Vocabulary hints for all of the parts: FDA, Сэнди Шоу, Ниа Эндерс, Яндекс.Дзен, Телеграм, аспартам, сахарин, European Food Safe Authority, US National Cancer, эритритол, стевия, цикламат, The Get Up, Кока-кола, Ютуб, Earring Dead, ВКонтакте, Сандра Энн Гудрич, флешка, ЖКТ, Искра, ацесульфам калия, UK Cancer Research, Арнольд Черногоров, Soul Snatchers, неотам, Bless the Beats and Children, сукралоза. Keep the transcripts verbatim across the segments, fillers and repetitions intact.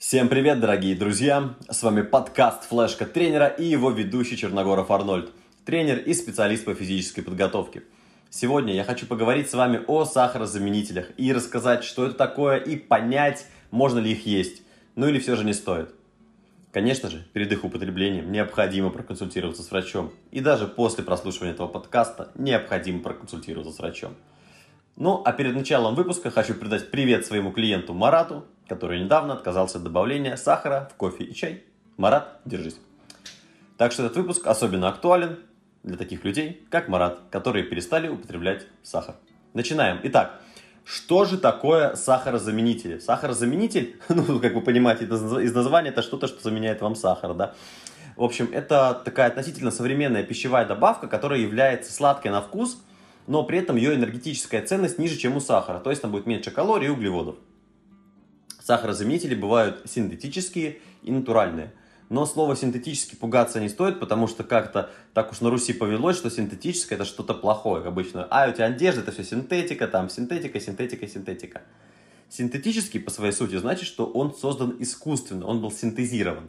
Всем привет, дорогие друзья! С вами подкаст «Флешка тренера» и его ведущий Черногоров Арнольд, тренер и специалист по физической подготовке. Сегодня я хочу поговорить с вами о сахарозаменителях и рассказать, что это такое, и понять, можно ли их есть, ну или все же не стоит. Конечно же, перед их употреблением необходимо проконсультироваться с врачом, и даже после прослушивания этого подкаста необходимо проконсультироваться с врачом. Ну, а перед началом выпуска хочу передать привет своему клиенту Марату, который недавно отказался от добавления сахара в кофе и чай. Марат, держись. Так что этот выпуск особенно актуален для таких людей, как Марат, которые перестали употреблять сахар. Начинаем. Итак, что же такое сахарозаменители? Сахарозаменитель, ну, как вы понимаете из названия, это что-то, что заменяет вам сахар, да? В общем, это такая относительно современная пищевая добавка, которая является сладкой на вкус, но при этом ее энергетическая ценность ниже, чем у сахара. То есть там будет меньше калорий и углеводов. Сахарозаменители бывают синтетические и натуральные. Но слово «синтетический» пугаться не стоит, потому что как-то так уж на Руси повелось, что синтетическое – это что-то плохое обычно. А у тебя одежда – это все синтетика, там синтетика, синтетика, синтетика. Синтетический по своей сути значит, что он создан искусственно, он был синтезирован.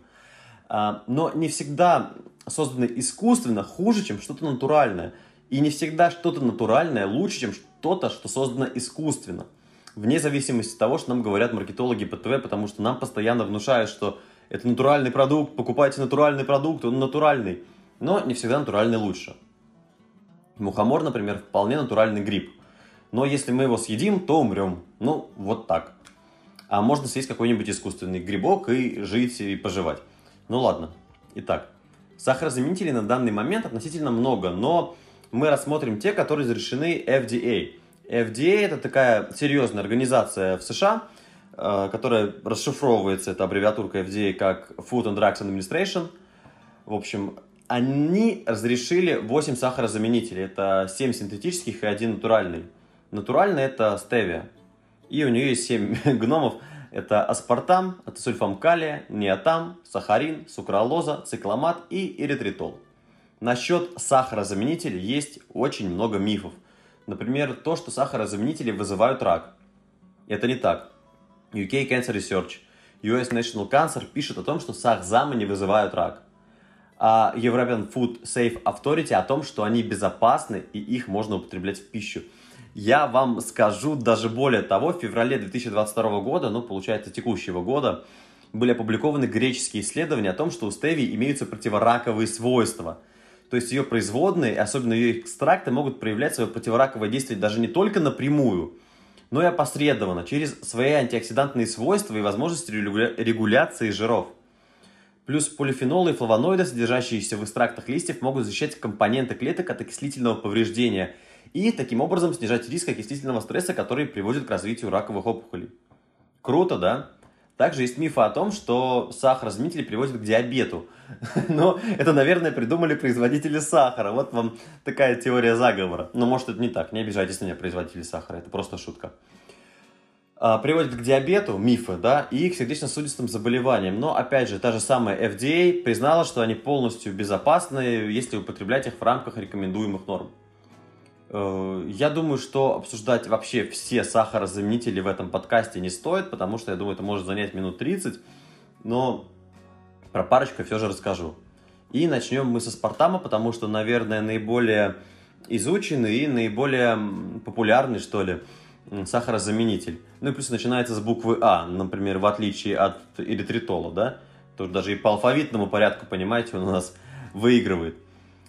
Но не всегда созданное искусственно хуже, чем что-то натуральное. И не всегда что-то натуральное лучше, чем что-то, что создано искусственно. Вне зависимости от того, что нам говорят маркетологи по ТВ, потому что нам постоянно внушают, что это натуральный продукт, покупайте натуральный продукт, он натуральный. Но не всегда натуральный лучше. Мухомор, например, вполне натуральный гриб. Но если мы его съедим, то умрем. Ну, вот так. А можно съесть какой-нибудь искусственный грибок и жить, и поживать. Ну ладно. Итак, сахарозаменителей на данный момент относительно много, но... мы рассмотрим те, которые разрешены эф ди эй. эф ди эй – это такая серьезная организация в США, которая расшифровывается, эта аббревиатурка эф ди эй, как Food and Drugs Administration. В общем, они разрешили восемь сахарозаменителей. Это семь синтетических и один натуральный. Натуральный – это стевия. И у нее есть семь гномов. Это аспартам, ацесульфам калия, неотам, сахарин, сукралоза, цикламат и эритритол. Насчет сахарозаменителей есть очень много мифов. Например, то, что сахарозаменители вызывают рак. Это не так. ю кей Cancer Research, ю эс National Cancer пишет о том, что сахзамы не вызывают рак. А European Food Safe Authority о том, что они безопасны и их можно употреблять в пищу. Я вам скажу даже более того, в феврале две тысячи двадцать второго года, ну, получается, текущего года, были опубликованы греческие исследования о том, что у стевии имеются противораковые свойства. То есть ее производные, особенно ее экстракты, могут проявлять свое противораковое действие даже не только напрямую, но и опосредованно, через свои антиоксидантные свойства и возможности регуляции жиров. Плюс полифенолы и флавоноиды, содержащиеся в экстрактах листьев, могут защищать компоненты клеток от окислительного повреждения и таким образом снижать риск окислительного стресса, который приводит к развитию раковых опухолей. Круто, да? Также есть мифы о том, что сахарозаменители приводят к диабету. Но это, наверное, придумали производители сахара. Вот вам такая теория заговора. Но может это не так. Не обижайтесь на меня, производители сахара. Это просто шутка. А, приводят к диабету, мифы, да, и к сердечно-сосудистым заболеваниям. Но, опять же, та же самая эф ди эй признала, что они полностью безопасны, если употреблять их в рамках рекомендуемых норм. Я думаю, что обсуждать вообще все сахарозаменители в этом подкасте не стоит, потому что, я думаю, это может занять минут тридцать, но про парочку все же расскажу. И начнем мы со аспартама, потому что, наверное, наиболее изученный и наиболее популярный, что ли, сахарозаменитель. Ну и плюс начинается с буквы А, например, в отличие от эритритола, да? Тут даже и по алфавитному порядку, понимаете, он у нас выигрывает.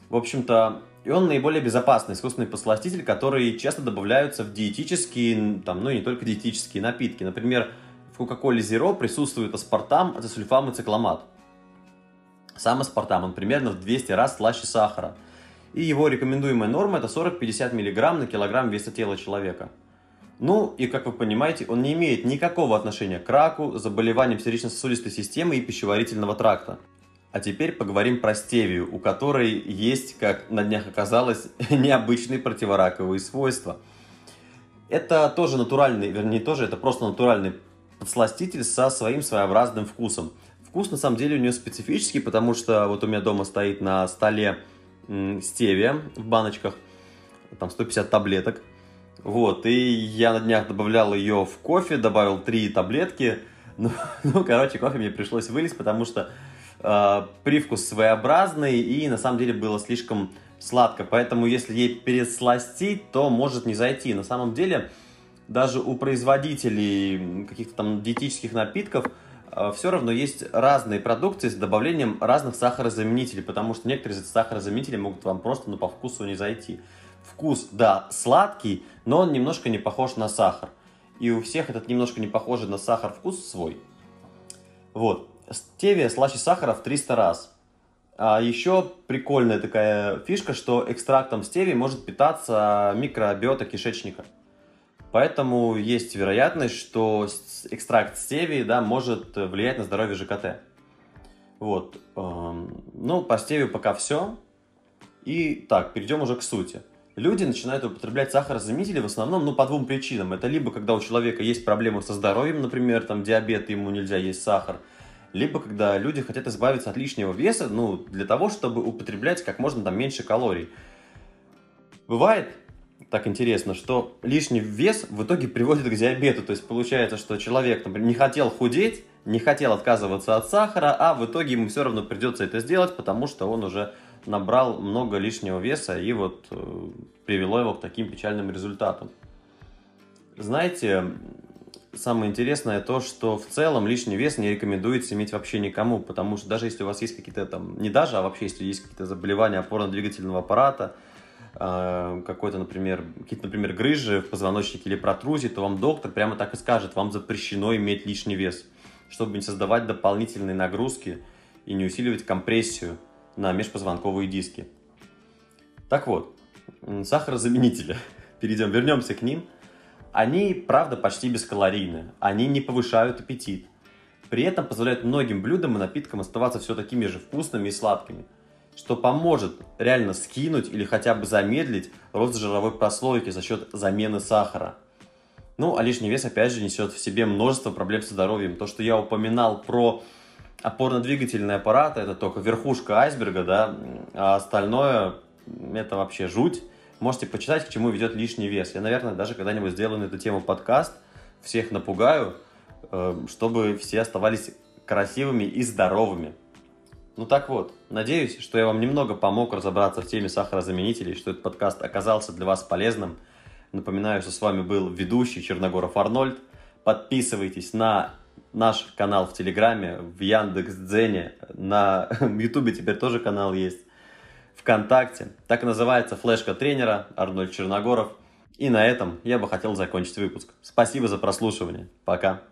В общем-то... и он наиболее безопасный искусственный подсластитель, который часто добавляются в диетические, там, ну и не только диетические напитки. Например, в кока-коле зеро присутствует аспартам, ацесульфам и цикламат. Сам аспартам, он примерно в двести раз слаще сахара. И его рекомендуемая норма это сорок-пятьдесят мг на килограмм веса тела человека. Ну и, как вы понимаете, он не имеет никакого отношения к раку, заболеваниям сердечно-сосудистой системы и пищеварительного тракта. А теперь поговорим про стевию, у которой есть, как на днях оказалось, необычные противораковые свойства. Это тоже натуральный, вернее тоже, это просто натуральный подсластитель со своим своеобразным вкусом. Вкус на самом деле у нее специфический, потому что вот у меня дома стоит на столе стевия в баночках, там сто пятьдесят таблеток. Вот, и я на днях добавлял ее в кофе, добавил три таблетки. Ну, ну, короче, кофе мне пришлось вылить, потому что э, привкус своеобразный и на самом деле было слишком сладко. Поэтому если ей пересластить, то может не зайти. На самом деле даже у производителей каких-то там диетических напитков э, все равно есть разные продукции с добавлением разных сахарозаменителей, потому что некоторые из этих сахарозаменителей могут вам просто ну, по вкусу не зайти. Вкус, да, сладкий, но он немножко не похож на сахар. И у всех этот немножко не похожий на сахар вкус свой. Вот. Стевия слаще сахара в триста раз. А еще прикольная такая фишка, что экстрактом стевии может питаться микробиота кишечника. Поэтому есть вероятность, что экстракт стевии, да, может влиять на здоровье ЖКТ. Вот. Ну, по стевию пока все. И так, перейдем уже к сути. Люди начинают употреблять сахарозаменители в основном ну, по двум причинам. Это либо когда у человека есть проблемы со здоровьем, например, там диабет, ему нельзя есть сахар, либо когда люди хотят избавиться от лишнего веса ну, для того, чтобы употреблять как можно там, меньше калорий. Бывает так интересно, что лишний вес в итоге приводит к диабету. То есть получается, что человек, например, не хотел худеть, не хотел отказываться от сахара, а в итоге ему все равно придется это сделать, потому что он уже набрал много лишнего веса и вот э, привело его к таким печальным результатам. Знаете, самое интересное то, что в целом лишний вес не рекомендуется иметь вообще никому, потому что даже если у вас есть какие-то там, не даже, а вообще если есть какие-то заболевания опорно-двигательного аппарата, э, какой-то, например, какие-то, например, грыжи в позвоночнике или протрузии, то вам доктор прямо так и скажет, вам запрещено иметь лишний вес, чтобы не создавать дополнительные нагрузки и не усиливать компрессию на межпозвонковые диски. Так вот, сахарозаменители, перейдем, вернемся к ним. Они, правда, почти бескалорийны, они не повышают аппетит, при этом позволяют многим блюдам и напиткам оставаться все такими же вкусными и сладкими, что поможет реально скинуть или хотя бы замедлить рост жировой прослойки за счет замены сахара. Ну, а лишний вес, опять же, несет в себе множество проблем со здоровьем. То, что я упоминал про опорно-двигательный аппарат – это только верхушка айсберга, да, а остальное – это вообще жуть. Можете почитать, к чему ведет лишний вес. Я, наверное, даже когда-нибудь сделаю на эту тему подкаст, всех напугаю, чтобы все оставались красивыми и здоровыми. Ну так вот, надеюсь, что я вам немного помог разобраться в теме сахарозаменителей, что этот подкаст оказался для вас полезным. Напоминаю, что с вами был ведущий Черногоров Арнольд. Подписывайтесь на наш канал в Телеграме, в Яндекс.Дзене, на Ютубе теперь тоже канал есть, ВКонтакте. Так и называется «Флешка тренера» Арнольд Черногоров. И на этом я бы хотел закончить выпуск. Спасибо за прослушивание. Пока.